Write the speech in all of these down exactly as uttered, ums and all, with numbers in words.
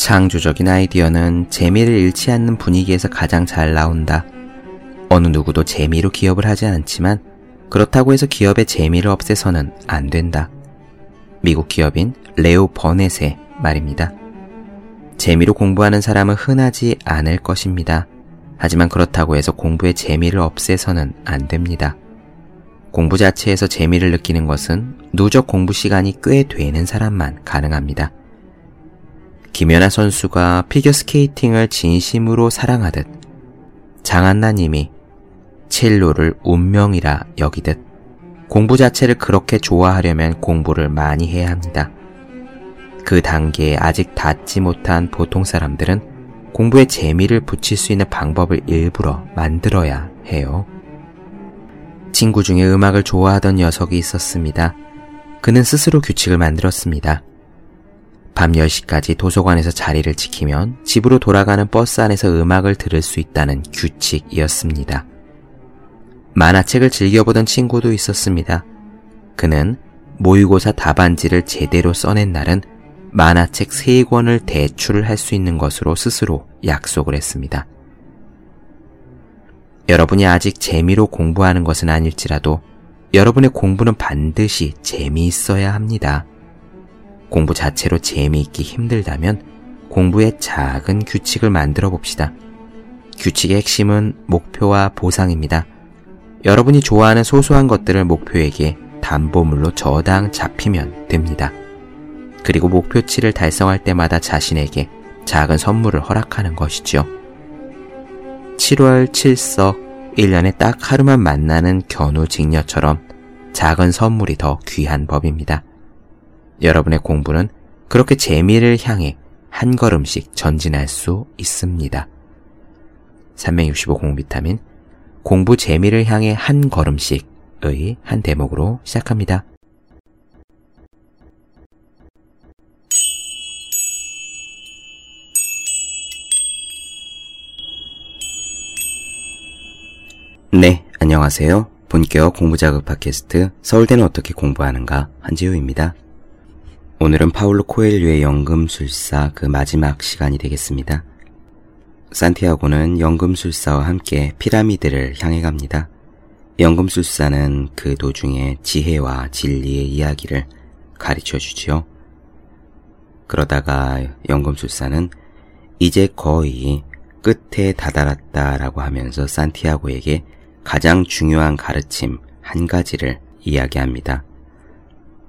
창조적인 아이디어는 재미를 잃지 않는 분위기에서 가장 잘 나온다. 어느 누구도 재미로 기업을 하지 않지만 그렇다고 해서 기업의 재미를 없애서는 안 된다. 미국 기업인 레오 버넷의 말입니다. 재미로 공부하는 사람은 흔하지 않을 것입니다. 하지만 그렇다고 해서 공부의 재미를 없애서는 안 됩니다. 공부 자체에서 재미를 느끼는 것은 누적 공부 시간이 꽤 되는 사람만 가능합니다. 김연아 선수가 피겨스케이팅을 진심으로 사랑하듯 장한나 님이 첼로를 운명이라 여기듯 공부 자체를 그렇게 좋아하려면 공부를 많이 해야 합니다. 그 단계에 아직 닿지 못한 보통 사람들은 공부에 재미를 붙일 수 있는 방법을 일부러 만들어야 해요. 친구 중에 음악을 좋아하던 녀석이 있었습니다. 그는 스스로 규칙을 만들었습니다. 밤 열 시까지 도서관에서 자리를 지키면 집으로 돌아가는 버스 안에서 음악을 들을 수 있다는 규칙이었습니다. 만화책을 즐겨보던 친구도 있었습니다. 그는 모의고사 답안지를 제대로 써낸 날은 만화책 세 권을 대출을 할 수 있는 것으로 스스로 약속을 했습니다. 여러분이 아직 재미로 공부하는 것은 아닐지라도 여러분의 공부는 반드시 재미있어야 합니다. 공부 자체로 재미있기 힘들다면 공부에 작은 규칙을 만들어 봅시다. 규칙의 핵심은 목표와 보상입니다. 여러분이 좋아하는 소소한 것들을 목표에게 담보물로 저당 잡히면 됩니다. 그리고 목표치를 달성할 때마다 자신에게 작은 선물을 허락하는 것이죠. 칠월 칠석, 일 년에 딱 하루만 만나는 견우직녀처럼 작은 선물이 더 귀한 법입니다. 여러분의 공부는 그렇게 재미를 향해 한 걸음씩 전진할 수 있습니다. 삼백육십오 공부 비타민, 공부 재미를 향해 한 걸음씩의 한 대목으로 시작합니다. 네, 안녕하세요. 본격 공부자극 팟캐스트 서울대는 어떻게 공부하는가 한지우입니다. 오늘은 파울로 코엘료의 연금술사 그 마지막 시간이 되겠습니다. 산티아고는 연금술사와 함께 피라미드를 향해 갑니다. 연금술사는 그 도중에 지혜와 진리의 이야기를 가르쳐주지요. 그러다가 연금술사는 이제 거의 끝에 다다랐다라고 하면서 산티아고에게 가장 중요한 가르침 한 가지를 이야기합니다.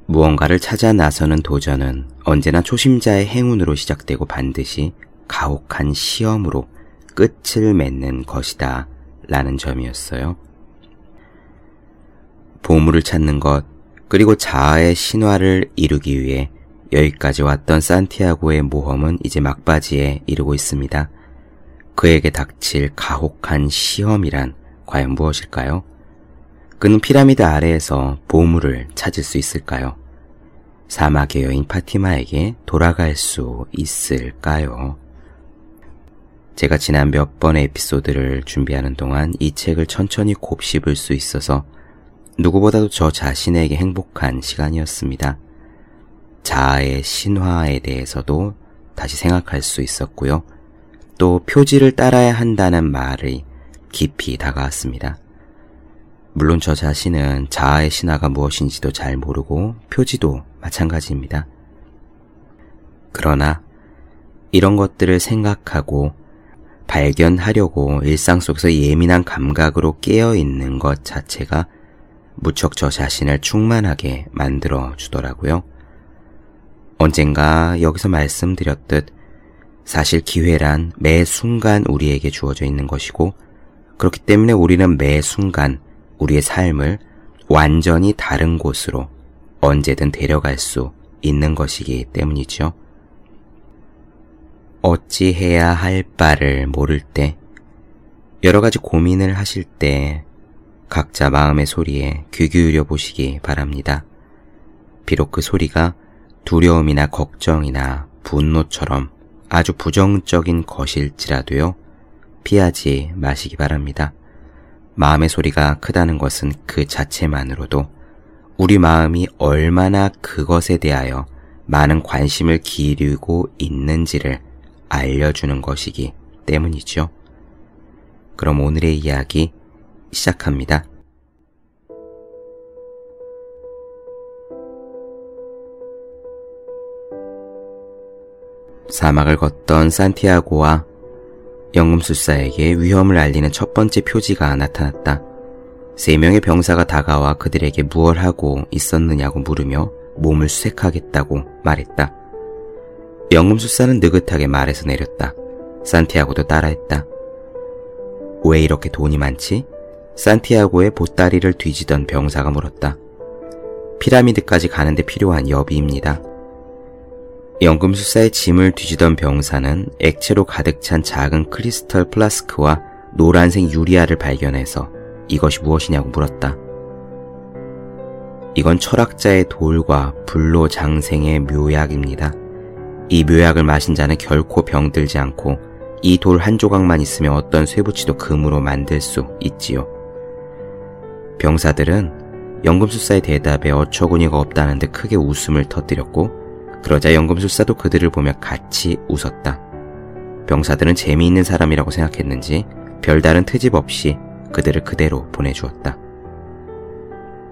무언가를 찾아 나서는 도전은 언제나 초심자의 행운으로 시작되고 반드시 가혹한 시험으로 끝을 맺는 것이다 라는 점이었어요. 보물을 찾는 것, 그리고 자아의 신화를 이루기 위해 여기까지 왔던 산티아고의 모험은 이제 막바지에 이르고 있습니다. 그에게 닥칠 가혹한 시험이란 과연 무엇일까요? 그는 피라미드 아래에서 보물을 찾을 수 있을까요? 사막의 여인 파티마에게 돌아갈 수 있을까요? 제가 지난 몇 번의 에피소드를 준비하는 동안 이 책을 천천히 곱씹을 수 있어서 누구보다도 저 자신에게 행복한 시간이었습니다. 자아의 신화에 대해서도 다시 생각할 수 있었고요. 또 표지를 따라야 한다는 말이 깊이 다가왔습니다. 물론 저 자신은 자아의 신화가 무엇인지도 잘 모르고 표지도 마찬가지입니다. 그러나 이런 것들을 생각하고 발견하려고 일상 속에서 예민한 감각으로 깨어있는 것 자체가 무척 저 자신을 충만하게 만들어주더라고요. 언젠가 여기서 말씀드렸듯 사실 기회란 매 순간 우리에게 주어져 있는 것이고 그렇기 때문에 우리는 매 순간 우리의 삶을 완전히 다른 곳으로 언제든 데려갈 수 있는 것이기 때문이죠. 어찌해야 할 바를 모를 때, 여러 가지 고민을 하실 때 각자 마음의 소리에 귀 기울여 보시기 바랍니다. 비록 그 소리가 두려움이나 걱정이나 분노처럼 아주 부정적인 것일지라도요, 피하지 마시기 바랍니다. 마음의 소리가 크다는 것은 그 자체만으로도 우리 마음이 얼마나 그것에 대하여 많은 관심을 기울이고 있는지를 알려주는 것이기 때문이죠. 그럼 오늘의 이야기 시작합니다. 사막을 걷던 산티아고와 연금술사에게 위험을 알리는 첫 번째 표지가 나타났다. 세 명의 병사가 다가와 그들에게 무얼 하고 있었느냐고 물으며 몸을 수색하겠다고 말했다. 연금술사는 느긋하게 말에서 내렸다. 산티아고도 따라했다. 왜 이렇게 돈이 많지? 산티아고의 보따리를 뒤지던 병사가 물었다. 피라미드까지 가는데 필요한 여비입니다. 연금술사의 짐을 뒤지던 병사는 액체로 가득 찬 작은 크리스털 플라스크와 노란색 유리알을 발견해서 이것이 무엇이냐고 물었다. 이건 철학자의 돌과 불로 장생의 묘약입니다. 이 묘약을 마신 자는 결코 병들지 않고 이 돌 한 조각만 있으면 어떤 쇠붙이도 금으로 만들 수 있지요. 병사들은 연금술사의 대답에 어처구니가 없다는 데 크게 웃음을 터뜨렸고, 그러자 연금술사도 그들을 보며 같이 웃었다. 병사들은 재미있는 사람이라고 생각했는지 별다른 트집 없이 그들을 그대로 보내주었다.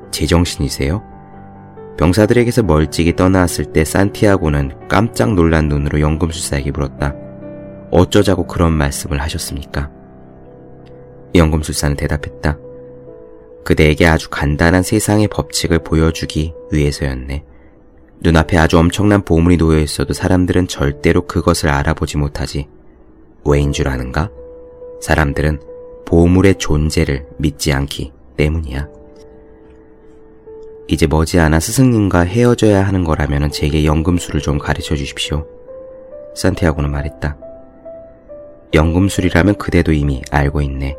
제정신이세요? 병사들에게서 멀찍이 떠나왔을 때 산티아고는 깜짝 놀란 눈으로 연금술사에게 물었다. 어쩌자고 그런 말씀을 하셨습니까? 연금술사는 대답했다. 그대에게 아주 간단한 세상의 법칙을 보여주기 위해서였네. 눈앞에 아주 엄청난 보물이 놓여있어도 사람들은 절대로 그것을 알아보지 못하지. 왜인 줄 아는가? 사람들은 보물의 존재를 믿지 않기 때문이야. 이제 머지않아 스승님과 헤어져야 하는 거라면 제게 연금술을 좀 가르쳐 주십시오. 산티아고는 말했다. 연금술이라면 그대도 이미 알고 있네.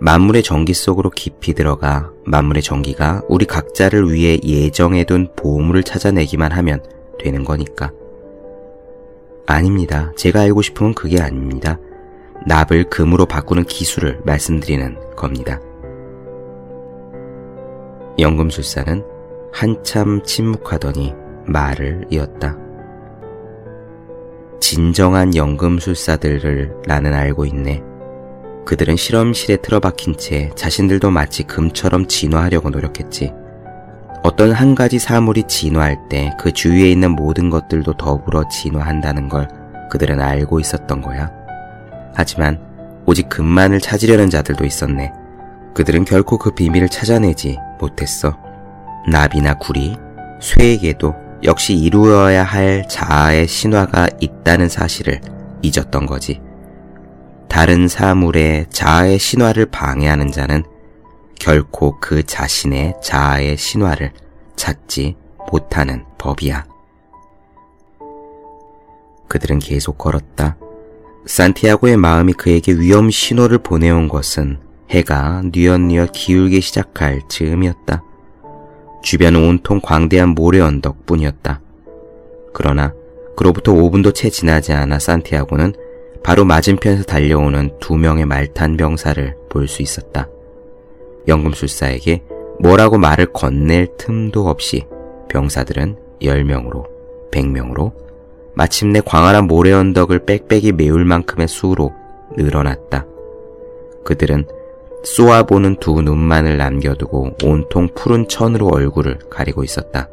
만물의 전기 속으로 깊이 들어가 만물의 전기가 우리 각자를 위해 예정해둔 보물을 찾아내기만 하면 되는 거니까. 아닙니다. 제가 알고 싶으면 그게 아닙니다. 납을 금으로 바꾸는 기술을 말씀드리는 겁니다. 연금술사는 한참 침묵하더니 말을 이었다. 진정한 연금술사들을 나는 알고 있네. 그들은 실험실에 틀어박힌 채 자신들도 마치 금처럼 진화하려고 노력했지. 어떤 한 가지 사물이 진화할 때 그 주위에 있는 모든 것들도 더불어 진화한다는 걸 그들은 알고 있었던 거야. 하지만 오직 금만을 찾으려는 자들도 있었네. 그들은 결코 그 비밀을 찾아내지 못했어. 납이나 구리, 쇠에게도 역시 이루어야 할 자아의 신화가 있다는 사실을 잊었던 거지. 다른 사물의 자아의 신화를 방해하는 자는 결코 그 자신의 자아의 신화를 찾지 못하는 법이야. 그들은 계속 걸었다. 산티아고의 마음이 그에게 위험 신호를 보내온 것은 해가 뉘엿뉘엿 기울기 시작할 즈음이었다. 주변은 온통 광대한 모래 언덕뿐이었다. 그러나 그로부터 오 분도 채 지나지 않아 산티아고는 바로 맞은편에서 달려오는 두 명의 말탄 병사를 볼 수 있었다. 연금술사에게 뭐라고 말을 건넬 틈도 없이 병사들은 열 명으로 백 명으로 마침내 광활한 모래 언덕을 빽빽이 메울 만큼의 수로 늘어났다. 그들은 쏘아보는 두 눈만을 남겨두고 온통 푸른 천으로 얼굴을 가리고 있었다.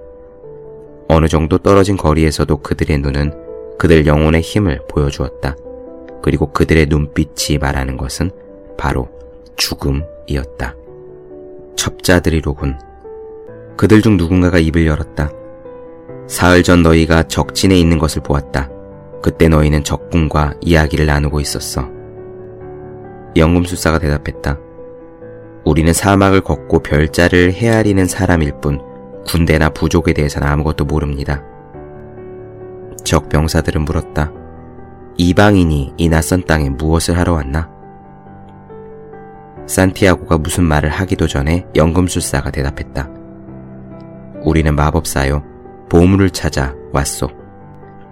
어느 정도 떨어진 거리에서도 그들의 눈은 그들 영혼의 힘을 보여주었다. 그리고 그들의 눈빛이 말하는 것은 바로 죽음이었다. 첩자들이로군. 그들 중 누군가가 입을 열었다. 사흘 전 너희가 적진에 있는 것을 보았다. 그때 너희는 적군과 이야기를 나누고 있었어. 연금술사가 대답했다. 우리는 사막을 걷고 별자를 헤아리는 사람일 뿐 군대나 부족에 대해서는 아무것도 모릅니다. 적 병사들은 물었다. 이방인이 이 낯선 땅에 무엇을 하러 왔나? 산티아고가 무슨 말을 하기도 전에 연금술사가 대답했다. 우리는 마법사요. 보물을 찾아 왔소.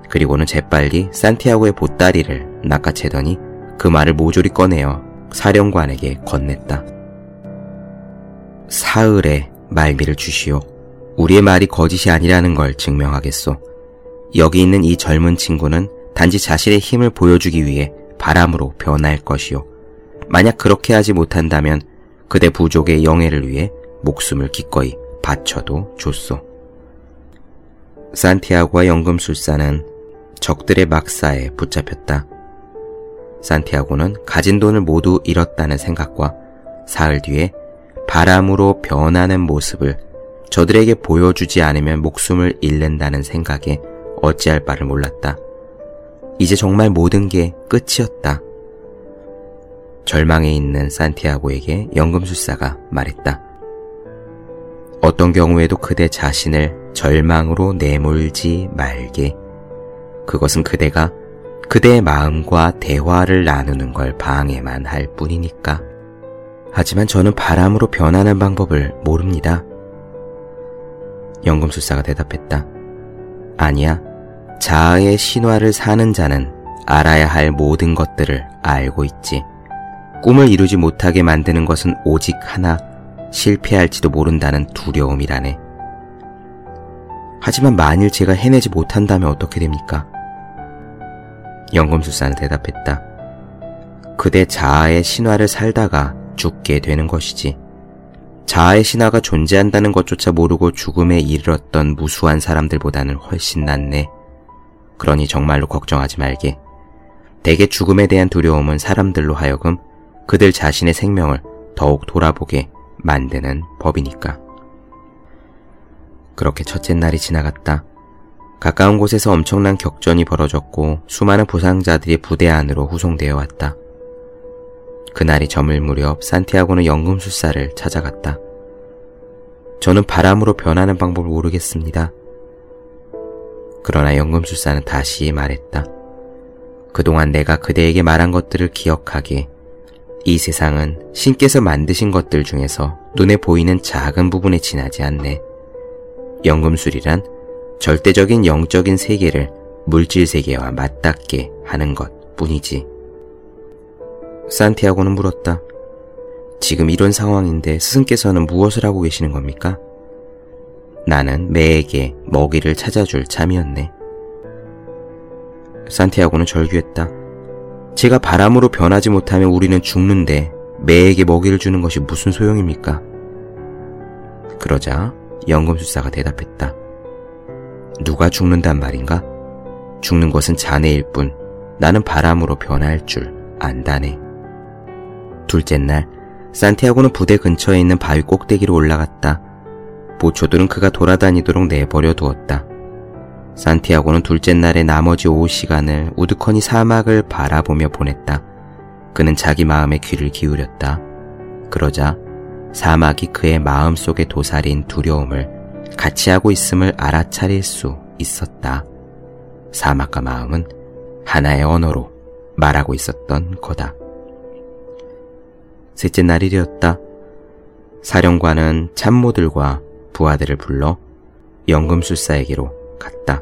그리고는 재빨리 산티아고의 보따리를 낚아채더니 그 말을 모조리 꺼내어 사령관에게 건넸다. 사흘에 말미를 주시오. 우리의 말이 거짓이 아니라는 걸 증명하겠소. 여기 있는 이 젊은 친구는 단지 자신의 힘을 보여주기 위해 바람으로 변할 것이요. 만약 그렇게 하지 못한다면 그대 부족의 영예를 위해 목숨을 기꺼이 바쳐도 좋소. 산티아고와 연금술사는 적들의 막사에 붙잡혔다. 산티아고는 가진 돈을 모두 잃었다는 생각과 사흘 뒤에 바람으로 변하는 모습을 저들에게 보여주지 않으면 목숨을 잃는다는 생각에 어찌할 바를 몰랐다. 이제 정말 모든 게 끝이었다. 절망에 있는 산티아고에게 연금술사가 말했다. 어떤 경우에도 그대 자신을 절망으로 내몰지 말게. 그것은 그대가 그대의 마음과 대화를 나누는 걸 방해만 할 뿐이니까. 하지만 저는 바람으로 변하는 방법을 모릅니다. 연금술사가 대답했다. 아니야. 자아의 신화를 사는 자는 알아야 할 모든 것들을 알고 있지. 꿈을 이루지 못하게 만드는 것은 오직 하나, 실패할지도 모른다는 두려움이라네. 하지만 만일 제가 해내지 못한다면 어떻게 됩니까? 연금술사는 대답했다. 그대 자아의 신화를 살다가 죽게 되는 것이지. 자아의 신화가 존재한다는 것조차 모르고 죽음에 이르렀던 무수한 사람들보다는 훨씬 낫네. 그러니 정말로 걱정하지 말게. 대개 죽음에 대한 두려움은 사람들로 하여금 그들 자신의 생명을 더욱 돌아보게 만드는 법이니까. 그렇게 첫째 날이 지나갔다. 가까운 곳에서 엄청난 격전이 벌어졌고 수많은 부상자들이 부대 안으로 후송되어 왔다. 그날이 저물 무렵 산티아고는 연금술사를 찾아갔다. 저는 바람으로 변하는 방법을 모르겠습니다. 그러나 연금술사는 다시 말했다. 그동안 내가 그대에게 말한 것들을 기억하게. 이 세상은 신께서 만드신 것들 중에서 눈에 보이는 작은 부분에 지나지 않네. 연금술이란 절대적인 영적인 세계를 물질 세계와 맞닿게 하는 것 뿐이지. 산티아고는 물었다. 지금 이런 상황인데 스승께서는 무엇을 하고 계시는 겁니까? 나는 매에게 먹이를 찾아줄 참이었네. 산티아고는 절규했다. 제가 바람으로 변하지 못하면 우리는 죽는데 매에게 먹이를 주는 것이 무슨 소용입니까? 그러자 연금술사가 대답했다. 누가 죽는단 말인가? 죽는 것은 자네일 뿐 나는 바람으로 변할 줄 안다네. 둘째 날 산티아고는 부대 근처에 있는 바위 꼭대기로 올라갔다. 보초들은 그가 돌아다니도록 내버려 두었다. 산티아고는 둘째 날의 나머지 오후 시간을 우두커니 사막을 바라보며 보냈다. 그는 자기 마음에 귀를 기울였다. 그러자 사막이 그의 마음속에 도사린 두려움을 같이 하고 있음을 알아차릴 수 있었다. 사막과 마음은 하나의 언어로 말하고 있었던 거다. 셋째 날이 되었다. 사령관은 참모들과 부하들을 불러 연금술사에게로 갔다.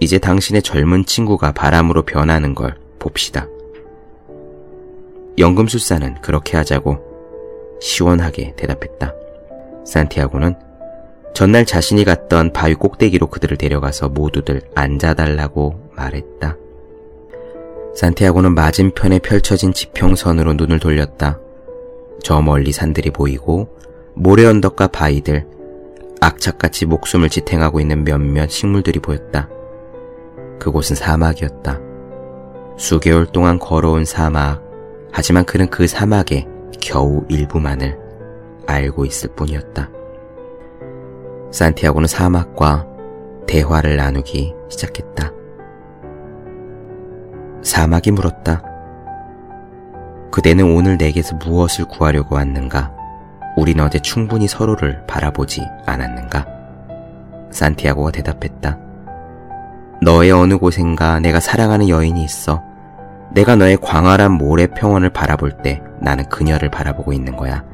이제 당신의 젊은 친구가 바람으로 변하는 걸 봅시다. 연금술사는 그렇게 하자고 시원하게 대답했다. 산티아고는 전날 자신이 갔던 바위 꼭대기로 그들을 데려가서 모두들 앉아달라고 말했다. 산티아고는 맞은편에 펼쳐진 지평선으로 눈을 돌렸다. 저 멀리 산들이 보이고 모래 언덕과 바위들, 악착같이 목숨을 지탱하고 있는 몇몇 식물들이 보였다. 그곳은 사막이었다. 수개월 동안 걸어온 사막, 하지만 그는 그 사막의 겨우 일부만을 알고 있을 뿐이었다. 산티아고는 사막과 대화를 나누기 시작했다. 사막이 물었다. 그대는 오늘 내게서 무엇을 구하려고 왔는가? 우린 어제 충분히 서로를 바라보지 않았는가? 산티아고가 대답했다. 너의 어느 곳인가 내가 사랑하는 여인이 있어. 내가 너의 광활한 모래 평원을 바라볼 때 나는 그녀를 바라보고 있는 거야.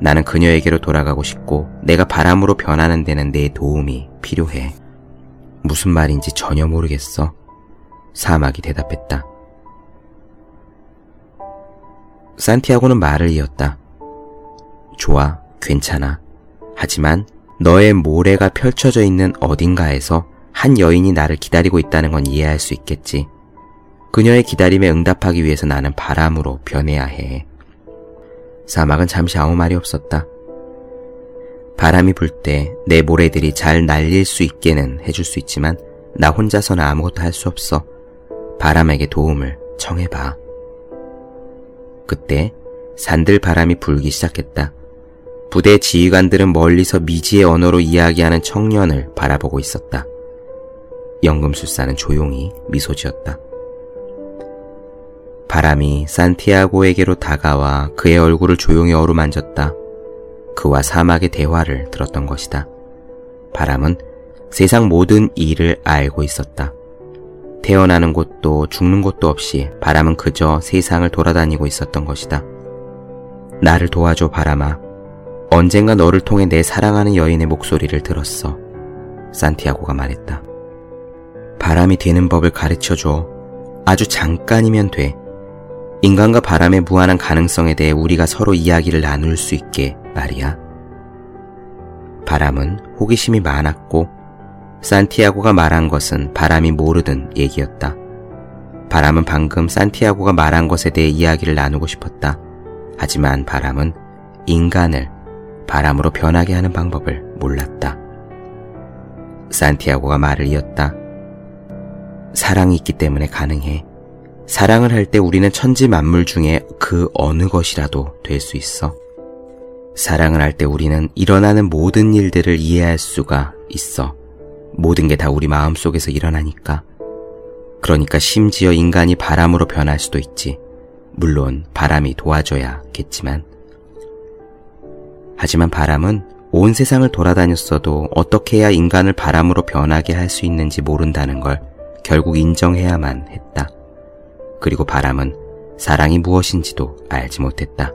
나는 그녀에게로 돌아가고 싶고 내가 바람으로 변하는 데는 내 도움이 필요해. 무슨 말인지 전혀 모르겠어. 사막이 대답했다. 산티아고는 말을 이었다. 좋아, 괜찮아. 하지만 너의 모래가 펼쳐져 있는 어딘가에서 한 여인이 나를 기다리고 있다는 건 이해할 수 있겠지. 그녀의 기다림에 응답하기 위해서 나는 바람으로 변해야 해. 사막은 잠시 아무 말이 없었다. 바람이 불 때 내 모래들이 잘 날릴 수 있게는 해줄 수 있지만 나 혼자서는 아무것도 할 수 없어. 바람에게 도움을 청해봐. 그때 산들 바람이 불기 시작했다. 부대 지휘관들은 멀리서 미지의 언어로 이야기하는 청년을 바라보고 있었다. 연금술사는 조용히 미소 지었다. 바람이 산티아고에게로 다가와 그의 얼굴을 조용히 어루만졌다. 그와 사막의 대화를 들었던 것이다. 바람은 세상 모든 일을 알고 있었다. 태어나는 곳도 죽는 곳도 없이 바람은 그저 세상을 돌아다니고 있었던 것이다. 나를 도와줘, 바람아. 언젠가 너를 통해 내 사랑하는 여인의 목소리를 들었어. 산티아고가 말했다. 바람이 되는 법을 가르쳐줘. 아주 잠깐이면 돼. 인간과 바람의 무한한 가능성에 대해 우리가 서로 이야기를 나눌 수 있게 말이야. 바람은 호기심이 많았고 산티아고가 말한 것은 바람이 모르던 얘기였다. 바람은 방금 산티아고가 말한 것에 대해 이야기를 나누고 싶었다. 하지만 바람은 인간을 바람으로 변하게 하는 방법을 몰랐다. 산티아고가 말을 이었다. 사랑이 있기 때문에 가능해. 사랑을 할 때 우리는 천지 만물 중에 그 어느 것이라도 될 수 있어. 사랑을 할 때 우리는 일어나는 모든 일들을 이해할 수가 있어. 모든 게 다 우리 마음속에서 일어나니까. 그러니까 심지어 인간이 바람으로 변할 수도 있지. 물론 바람이 도와줘야겠지만. 하지만 바람은 온 세상을 돌아다녔어도 어떻게 해야 인간을 바람으로 변하게 할 수 있는지 모른다는 걸 결국 인정해야만 했다. 그리고 바람은 사랑이 무엇인지도 알지 못했다.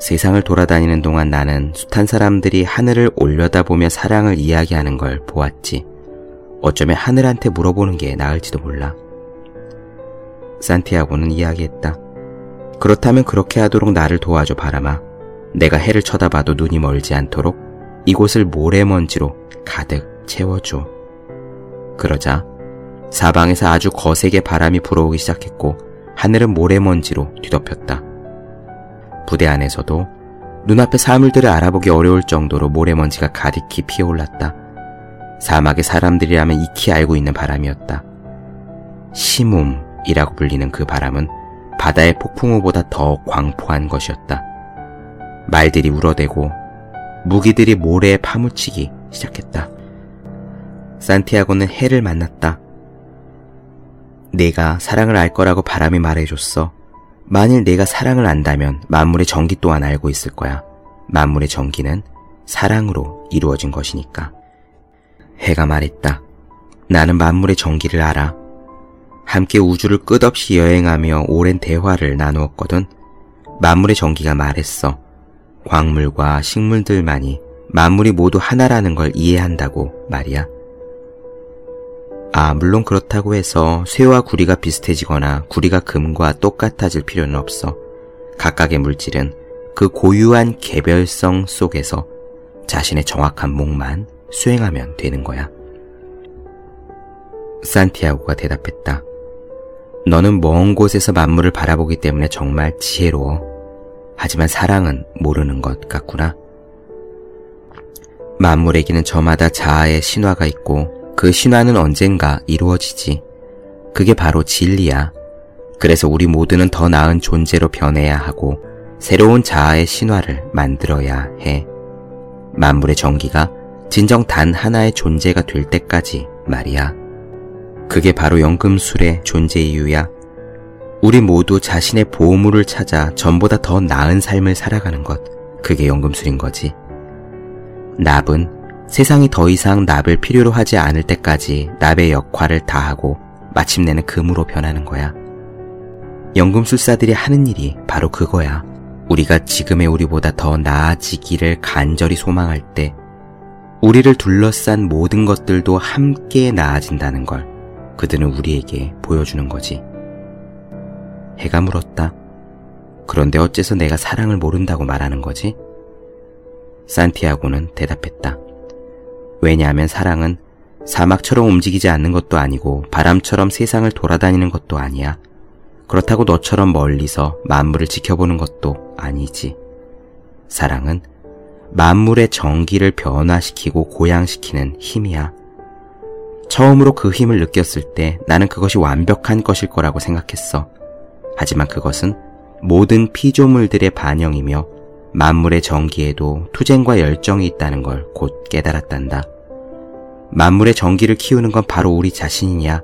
세상을 돌아다니는 동안 나는 숱한 사람들이 하늘을 올려다보며 사랑을 이야기하는 걸 보았지. 어쩌면 하늘한테 물어보는 게 나을지도 몰라. 산티아고는 이야기했다. 그렇다면 그렇게 하도록 나를 도와줘, 바람아. 내가 해를 쳐다봐도 눈이 멀지 않도록 이곳을 모래먼지로 가득 채워줘. 그러자 사방에서 아주 거세게 바람이 불어오기 시작했고 하늘은 모래먼지로 뒤덮였다. 부대 안에서도 눈앞의 사물들을 알아보기 어려울 정도로 모래먼지가 가득히 피어올랐다. 사막의 사람들이라면 익히 알고 있는 바람이었다. 심움이라고 불리는 그 바람은 바다의 폭풍우보다 더 광포한 것이었다. 말들이 울어대고 무기들이 모래에 파묻히기 시작했다. 산티아고는 해를 만났다. 내가 사랑을 알 거라고 바람이 말해줬어. 만일 내가 사랑을 안다면 만물의 정기 또한 알고 있을 거야. 만물의 정기는 사랑으로 이루어진 것이니까. 해가 말했다. 나는 만물의 정기를 알아. 함께 우주를 끝없이 여행하며 오랜 대화를 나누었거든. 만물의 정기가 말했어. 광물과 식물들만이 만물이 모두 하나라는 걸 이해한다고 말이야. 아, 물론 그렇다고 해서 쇠와 구리가 비슷해지거나 구리가 금과 똑같아질 필요는 없어. 각각의 물질은 그 고유한 개별성 속에서 자신의 정확한 몫만 수행하면 되는 거야. 산티아고가 대답했다. 너는 먼 곳에서 만물을 바라보기 때문에 정말 지혜로워. 하지만 사랑은 모르는 것 같구나. 만물에게는 저마다 자아의 신화가 있고 그 신화는 언젠가 이루어지지. 그게 바로 진리야. 그래서 우리 모두는 더 나은 존재로 변해야 하고 새로운 자아의 신화를 만들어야 해. 만물의 정기가 진정 단 하나의 존재가 될 때까지 말이야. 그게 바로 연금술의 존재 이유야. 우리 모두 자신의 보물을 찾아 전보다 더 나은 삶을 살아가는 것. 그게 연금술인 거지. 납은 세상이 더 이상 납을 필요로 하지 않을 때까지 납의 역할을 다하고 마침내는 금으로 변하는 거야. 연금술사들이 하는 일이 바로 그거야. 우리가 지금의 우리보다 더 나아지기를 간절히 소망할 때 우리를 둘러싼 모든 것들도 함께 나아진다는 걸 그들은 우리에게 보여주는 거지. 해가 물었다. 그런데 어째서 내가 사랑을 모른다고 말하는 거지? 산티아고는 대답했다. 왜냐하면 사랑은 사막처럼 움직이지 않는 것도 아니고 바람처럼 세상을 돌아다니는 것도 아니야. 그렇다고 너처럼 멀리서 만물을 지켜보는 것도 아니지. 사랑은 만물의 정기를 변화시키고 고양시키는 힘이야. 처음으로 그 힘을 느꼈을 때 나는 그것이 완벽한 것일 거라고 생각했어. 하지만 그것은 모든 피조물들의 반영이며 만물의 정기에도 투쟁과 열정이 있다는 걸 곧 깨달았단다. 만물의 정기를 키우는 건 바로 우리 자신이냐.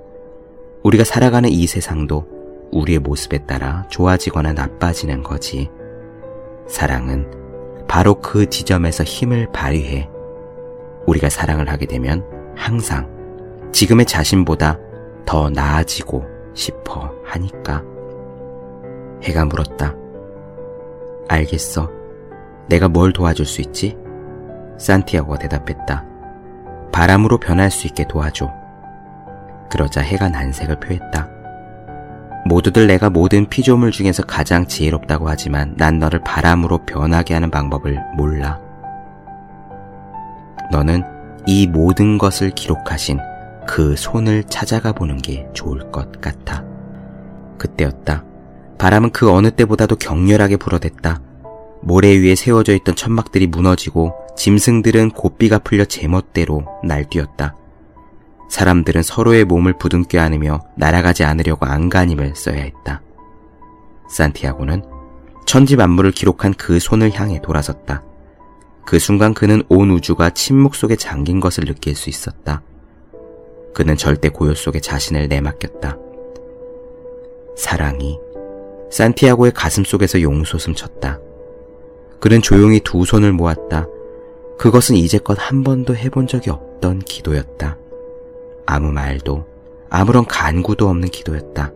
우리가 살아가는 이 세상도 우리의 모습에 따라 좋아지거나 나빠지는 거지. 사랑은 바로 그 지점에서 힘을 발휘해. 우리가 사랑을 하게 되면 항상 지금의 자신보다 더 나아지고 싶어 하니까. 해가 물었다. 알겠어. 내가 뭘 도와줄 수 있지? 산티아고가 대답했다. 바람으로 변할 수 있게 도와줘. 그러자 해가 난색을 표했다. 모두들 내가 모든 피조물 중에서 가장 지혜롭다고 하지만 난 너를 바람으로 변하게 하는 방법을 몰라. 너는 이 모든 것을 기록하신 그 손을 찾아가 보는 게 좋을 것 같아. 그때였다. 바람은 그 어느 때보다도 격렬하게 불어댔다. 모래 위에 세워져 있던 천막들이 무너지고 짐승들은 고삐가 풀려 제멋대로 날뛰었다. 사람들은 서로의 몸을 부둥켜 안으며 날아가지 않으려고 안간힘을 써야 했다. 산티아고는 천지 만물을 기록한 그 손을 향해 돌아섰다. 그 순간 그는 온 우주가 침묵 속에 잠긴 것을 느낄 수 있었다. 그는 절대 고요 속에 자신을 내맡겼다. 사랑이 산티아고의 가슴 속에서 용솟음쳤다. 그는 조용히 두 손을 모았다. 그것은 이제껏 한 번도 해본 적이 없던 기도였다. 아무 말도 아무런 간구도 없는 기도였다.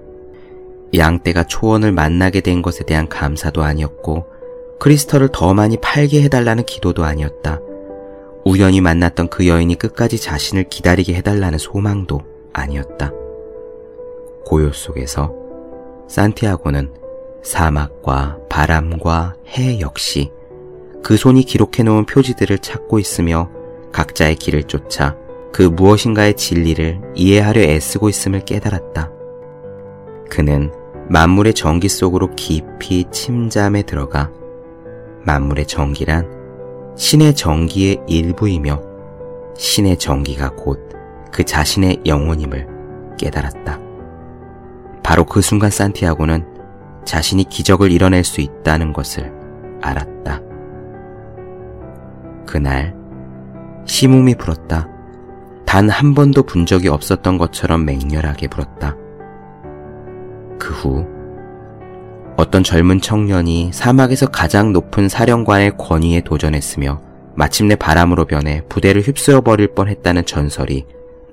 양떼가 초원을 만나게 된 것에 대한 감사도 아니었고 크리스털을 더 많이 팔게 해달라는 기도도 아니었다. 우연히 만났던 그 여인이 끝까지 자신을 기다리게 해달라는 소망도 아니었다. 고요 속에서 산티아고는 사막과 바람과 해 역시 그 손이 기록해놓은 표지들을 찾고 있으며 각자의 길을 쫓아 그 무엇인가의 진리를 이해하려 애쓰고 있음을 깨달았다. 그는 만물의 정기 속으로 깊이 침잠에 들어가 만물의 정기란 신의 정기의 일부이며 신의 정기가 곧 그 자신의 영혼임을 깨달았다. 바로 그 순간 산티아고는 자신이 기적을 이뤄낼 수 있다는 것을 알았다. 그날 시뭄이 불었다. 단 한 번도 본 적이 없었던 것처럼 맹렬하게 불었다. 그 후 어떤 젊은 청년이 사막에서 가장 높은 사령관의 권위에 도전했으며 마침내 바람으로 변해 부대를 휩쓸어버릴 뻔했다는 전설이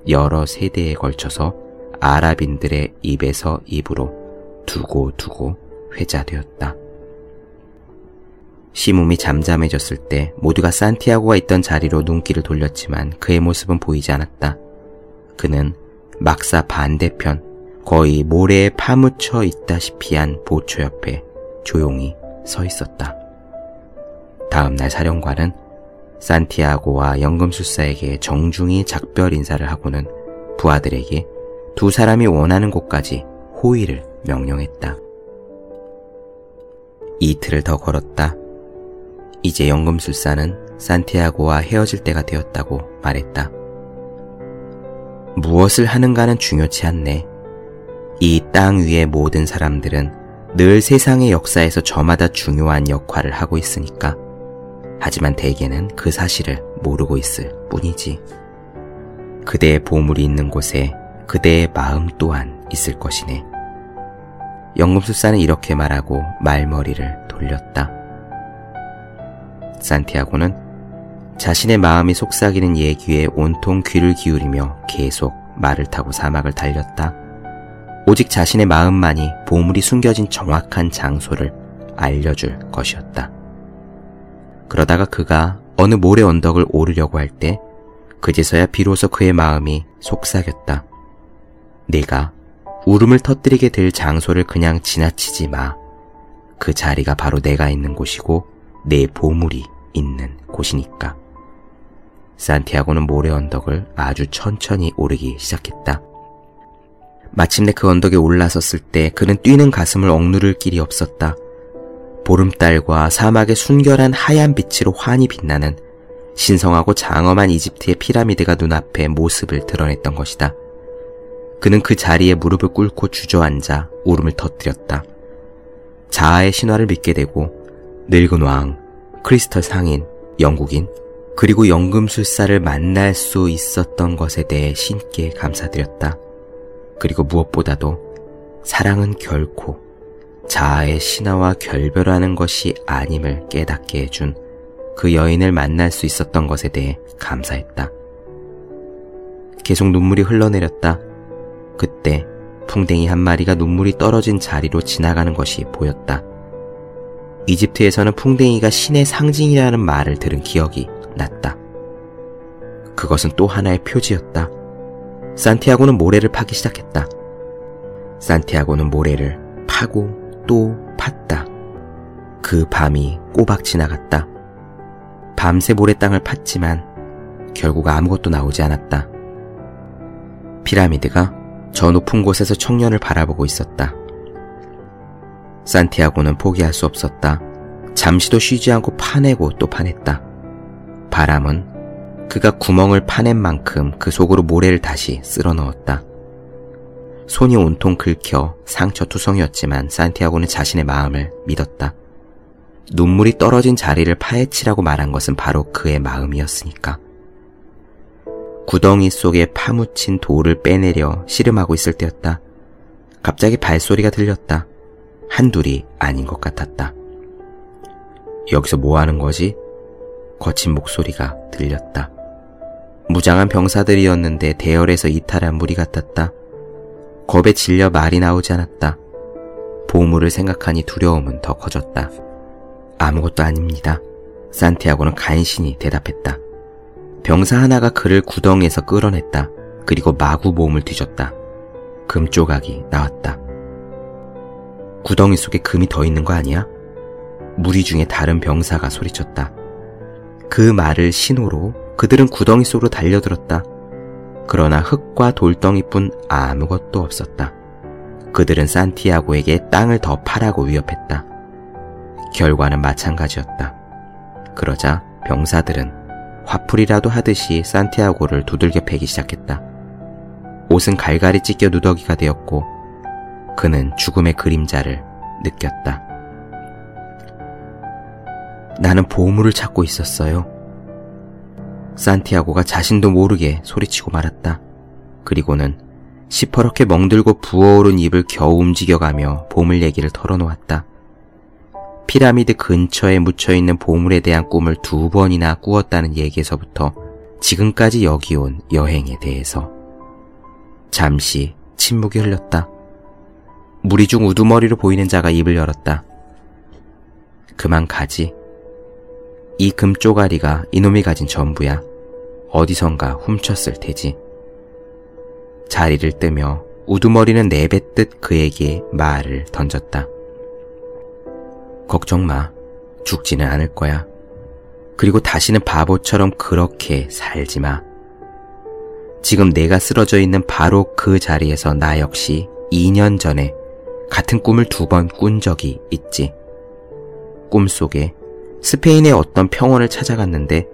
여러 세대에 걸쳐서 아랍인들의 입에서 입으로 두고두고 회자되었다. 시뭄이 잠잠해졌을 때 모두가 산티아고가 있던 자리로 눈길을 돌렸지만 그의 모습은 보이지 않았다. 그는 막사 반대편 거의 모래에 파묻혀 있다시피 한 보초 옆에 조용히 서 있었다. 다음날 사령관은 산티아고와 연금술사에게 정중히 작별 인사를 하고는 부하들에게 두 사람이 원하는 곳까지 호위를 명령했다. 이틀을 더 걸었다. 이제 연금술사는 산티아고와 헤어질 때가 되었다고 말했다. 무엇을 하는가는 중요치 않네. 이 땅 위의 모든 사람들은 늘 세상의 역사에서 저마다 중요한 역할을 하고 있으니까. 하지만 대개는 그 사실을 모르고 있을 뿐이지. 그대의 보물이 있는 곳에 그대의 마음 또한 있을 것이네. 연금술사는 이렇게 말하고 말머리를 돌렸다. 산티아고는 자신의 마음이 속삭이는 얘기에 온통 귀를 기울이며 계속 말을 타고 사막을 달렸다. 오직 자신의 마음만이 보물이 숨겨진 정확한 장소를 알려줄 것이었다. 그러다가 그가 어느 모래 언덕을 오르려고 할 때 그제서야 비로소 그의 마음이 속삭였다. 네가 울음을 터뜨리게 될 장소를 그냥 지나치지 마. 그 자리가 바로 내가 있는 곳이고 내 보물이 있는 곳이니까. 산티아고는 모래 언덕을 아주 천천히 오르기 시작했다. 마침내 그 언덕에 올라섰을 때 그는 뛰는 가슴을 억누를 길이 없었다. 보름달과 사막의 순결한 하얀 빛으로 환히 빛나는 신성하고 장엄한 이집트의 피라미드가 눈앞에 모습을 드러냈던 것이다. 그는 그 자리에 무릎을 꿇고 주저앉아 울음을 터뜨렸다. 자아의 신화를 믿게 되고 늙은 왕, 크리스털 상인, 영국인, 그리고 연금술사를 만날 수 있었던 것에 대해 신께 감사드렸다. 그리고 무엇보다도 사랑은 결코 자아의 신화와 결별하는 것이 아님을 깨닫게 해준 그 여인을 만날 수 있었던 것에 대해 감사했다. 계속 눈물이 흘러내렸다. 그때 풍뎅이 한 마리가 눈물이 떨어진 자리로 지나가는 것이 보였다. 이집트에서는 풍뎅이가 신의 상징이라는 말을 들은 기억이 났다. 그것은 또 하나의 표지였다. 산티아고는 모래를 파기 시작했다. 산티아고는 모래를 파고 또 팠다. 그 밤이 꼬박 지나갔다. 밤새 모래 땅을 팠지만 결국 아무것도 나오지 않았다. 피라미드가 저 높은 곳에서 청년을 바라보고 있었다. 산티아고는 포기할 수 없었다. 잠시도 쉬지 않고 파내고 또 파냈다. 바람은 그가 구멍을 파낸 만큼 그 속으로 모래를 다시 쓸어 넣었다. 손이 온통 긁혀 상처투성이었지만 산티아고는 자신의 마음을 믿었다. 눈물이 떨어진 자리를 파헤치라고 말한 것은 바로 그의 마음이었으니까. 구덩이 속에 파묻힌 돌을 빼내려 씨름하고 있을 때였다. 갑자기 발소리가 들렸다. 한둘이 아닌 것 같았다. 여기서 뭐 하는 거지? 거친 목소리가 들렸다. 무장한 병사들이었는데 대열에서 이탈한 무리 같았다. 겁에 질려 말이 나오지 않았다. 보물을 생각하니 두려움은 더 커졌다. 아무것도 아닙니다. 산티아고는 간신히 대답했다. 병사 하나가 그를 구덩이에서 끌어냈다. 그리고 마구 몸을 뒤졌다. 금조각이 나왔다. 구덩이 속에 금이 더 있는 거 아니야? 무리 중에 다른 병사가 소리쳤다. 그 말을 신호로 그들은 구덩이 속으로 달려들었다. 그러나 흙과 돌덩이뿐 아무것도 없었다. 그들은 산티아고에게 땅을 더 파라고 위협했다. 결과는 마찬가지였다. 그러자 병사들은 화풀이라도 하듯이 산티아고를 두들겨 패기 시작했다. 옷은 갈갈이 찢겨 누더기가 되었고 그는 죽음의 그림자를 느꼈다. 나는 보물을 찾고 있었어요. 산티아고가 자신도 모르게 소리치고 말았다. 그리고는 시퍼렇게 멍들고 부어오른 입을 겨우 움직여가며 보물 얘기를 털어놓았다. 피라미드 근처에 묻혀있는 보물에 대한 꿈을 두 번이나 꾸었다는 얘기에서부터 지금까지 여기 온 여행에 대해서. 잠시 침묵이 흘렀다. 무리 중 우두머리로 보이는 자가 입을 열었다. 그만 가지. 이 금쪼가리가 이놈이 가진 전부야. 어디선가 훔쳤을 테지. 자리를 뜨며 우두머리는 내뱉듯 그에게 말을 던졌다. 걱정 마. 죽지는 않을 거야. 그리고 다시는 바보처럼 그렇게 살지 마. 지금 내가 쓰러져 있는 바로 그 자리에서 나 역시 이 년 전에 같은 꿈을 두 번 꾼 적이 있지. 꿈속에 스페인의 어떤 평원을 찾아갔는데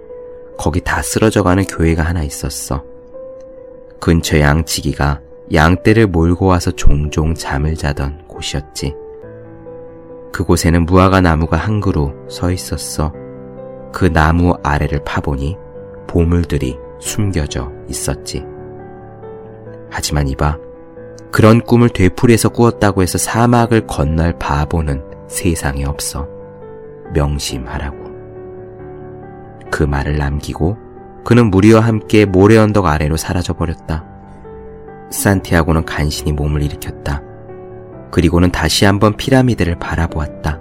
거기 다 쓰러져가는 교회가 하나 있었어. 근처 양치기가 양떼를 몰고 와서 종종 잠을 자던 곳이었지. 그곳에는 무화과 나무가 한 그루 서 있었어. 그 나무 아래를 파보니 보물들이 숨겨져 있었지. 하지만 이봐, 그런 꿈을 되풀이해서 꾸었다고 해서 사막을 건널 바보는 세상에 없어. 명심하라고. 그 말을 남기고 그는 무리와 함께 모래 언덕 아래로 사라져버렸다. 산티아고는 간신히 몸을 일으켰다. 그리고는 다시 한번 피라미드를 바라보았다.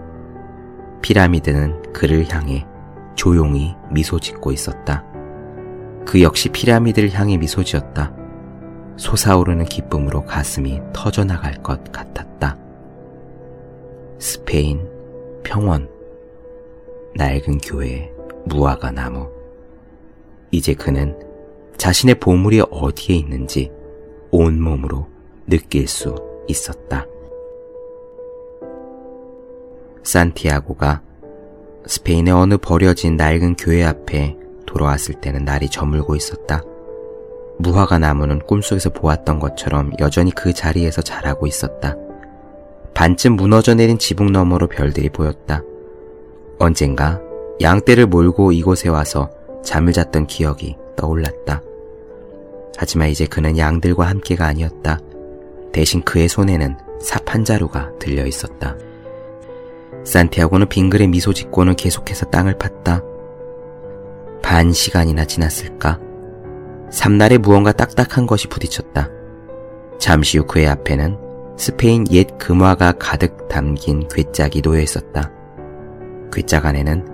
피라미드는 그를 향해 조용히 미소 짓고 있었다. 그 역시 피라미드를 향해 미소 지었다. 솟아오르는 기쁨으로 가슴이 터져나갈 것 같았다. 스페인, 평원, 낡은 교회, 무화과 나무, 이제 그는 자신의 보물이 어디에 있는지 온몸으로 느낄 수 있었다. 산티아고가 스페인의 어느 버려진 낡은 교회 앞에 돌아왔을 때는 날이 저물고 있었다. 무화과 나무는 꿈속에서 보았던 것처럼 여전히 그 자리에서 자라고 있었다. 반쯤 무너져 내린 지붕 너머로 별들이 보였다. 언젠가 양떼를 몰고 이곳에 와서 잠을 잤던 기억이 떠올랐다. 하지만 이제 그는 양들과 함께가 아니었다. 대신 그의 손에는 삽 한 자루가 들려 있었다. 산티아고는 빙그레 미소 짓고는 계속해서 땅을 팠다. 반 시간이나 지났을까? 삽날에 무언가 딱딱한 것이 부딪혔다. 잠시 후 그의 앞에는 스페인 옛 금화가 가득 담긴 괴짝이 놓여있었다. 괴짝 안에는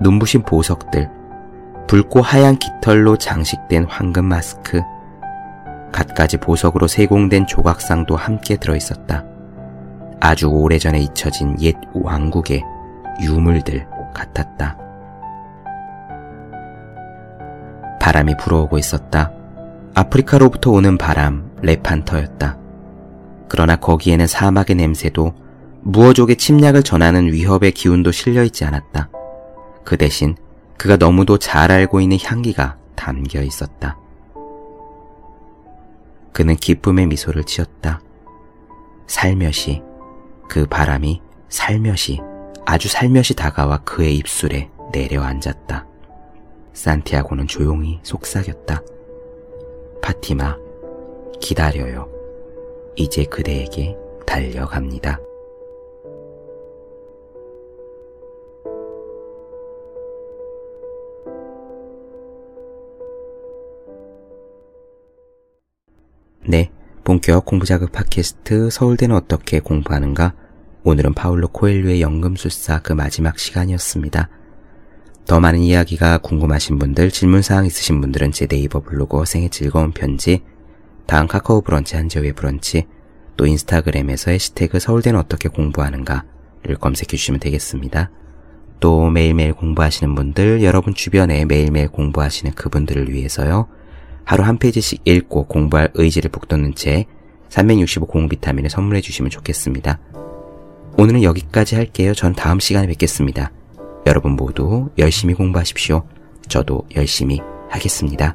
눈부신 보석들, 붉고 하얀 깃털로 장식된 황금 마스크, 갖가지 보석으로 세공된 조각상도 함께 들어있었다. 아주 오래전에 잊혀진 옛 왕국의 유물들 같았다. 바람이 불어오고 있었다. 아프리카로부터 오는 바람, 레판터였다. 그러나 거기에는 사막의 냄새도 무어족의 침략을 전하는 위협의 기운도 실려있지 않았다. 그 대신 그가 너무도 잘 알고 있는 향기가 담겨 있었다. 그는 기쁨의 미소를 지었다. 살며시 그 바람이 살며시 아주 살며시 다가와 그의 입술에 내려앉았다. 산티아고는 조용히 속삭였다. 파티마, 기다려요. 이제 그대에게 달려갑니다. 네, 본격 공부자극 팟캐스트 서울대는 어떻게 공부하는가? 오늘은 파울로 코엘료의 연금술사 그 마지막 시간이었습니다. 더 많은 이야기가 궁금하신 분들, 질문사항 있으신 분들은 제 네이버 블로그 생의 즐거운 편지, 다음 카카오 브런치 한재우의 브런치, 또 인스타그램에서 해시태그 서울대는 어떻게 공부하는가를 검색해 주시면 되겠습니다. 또 매일매일 공부하시는 분들, 여러분 주변에 매일매일 공부하시는 그분들을 위해서요. 하루 한 페이지씩 읽고 공부할 의지를 북돋는 책 삼백육십오 공부 비타민을 선물해 주시면 좋겠습니다. 오늘은 여기까지 할게요. 전 다음 시간에 뵙겠습니다. 여러분 모두 열심히 공부하십시오. 저도 열심히 하겠습니다.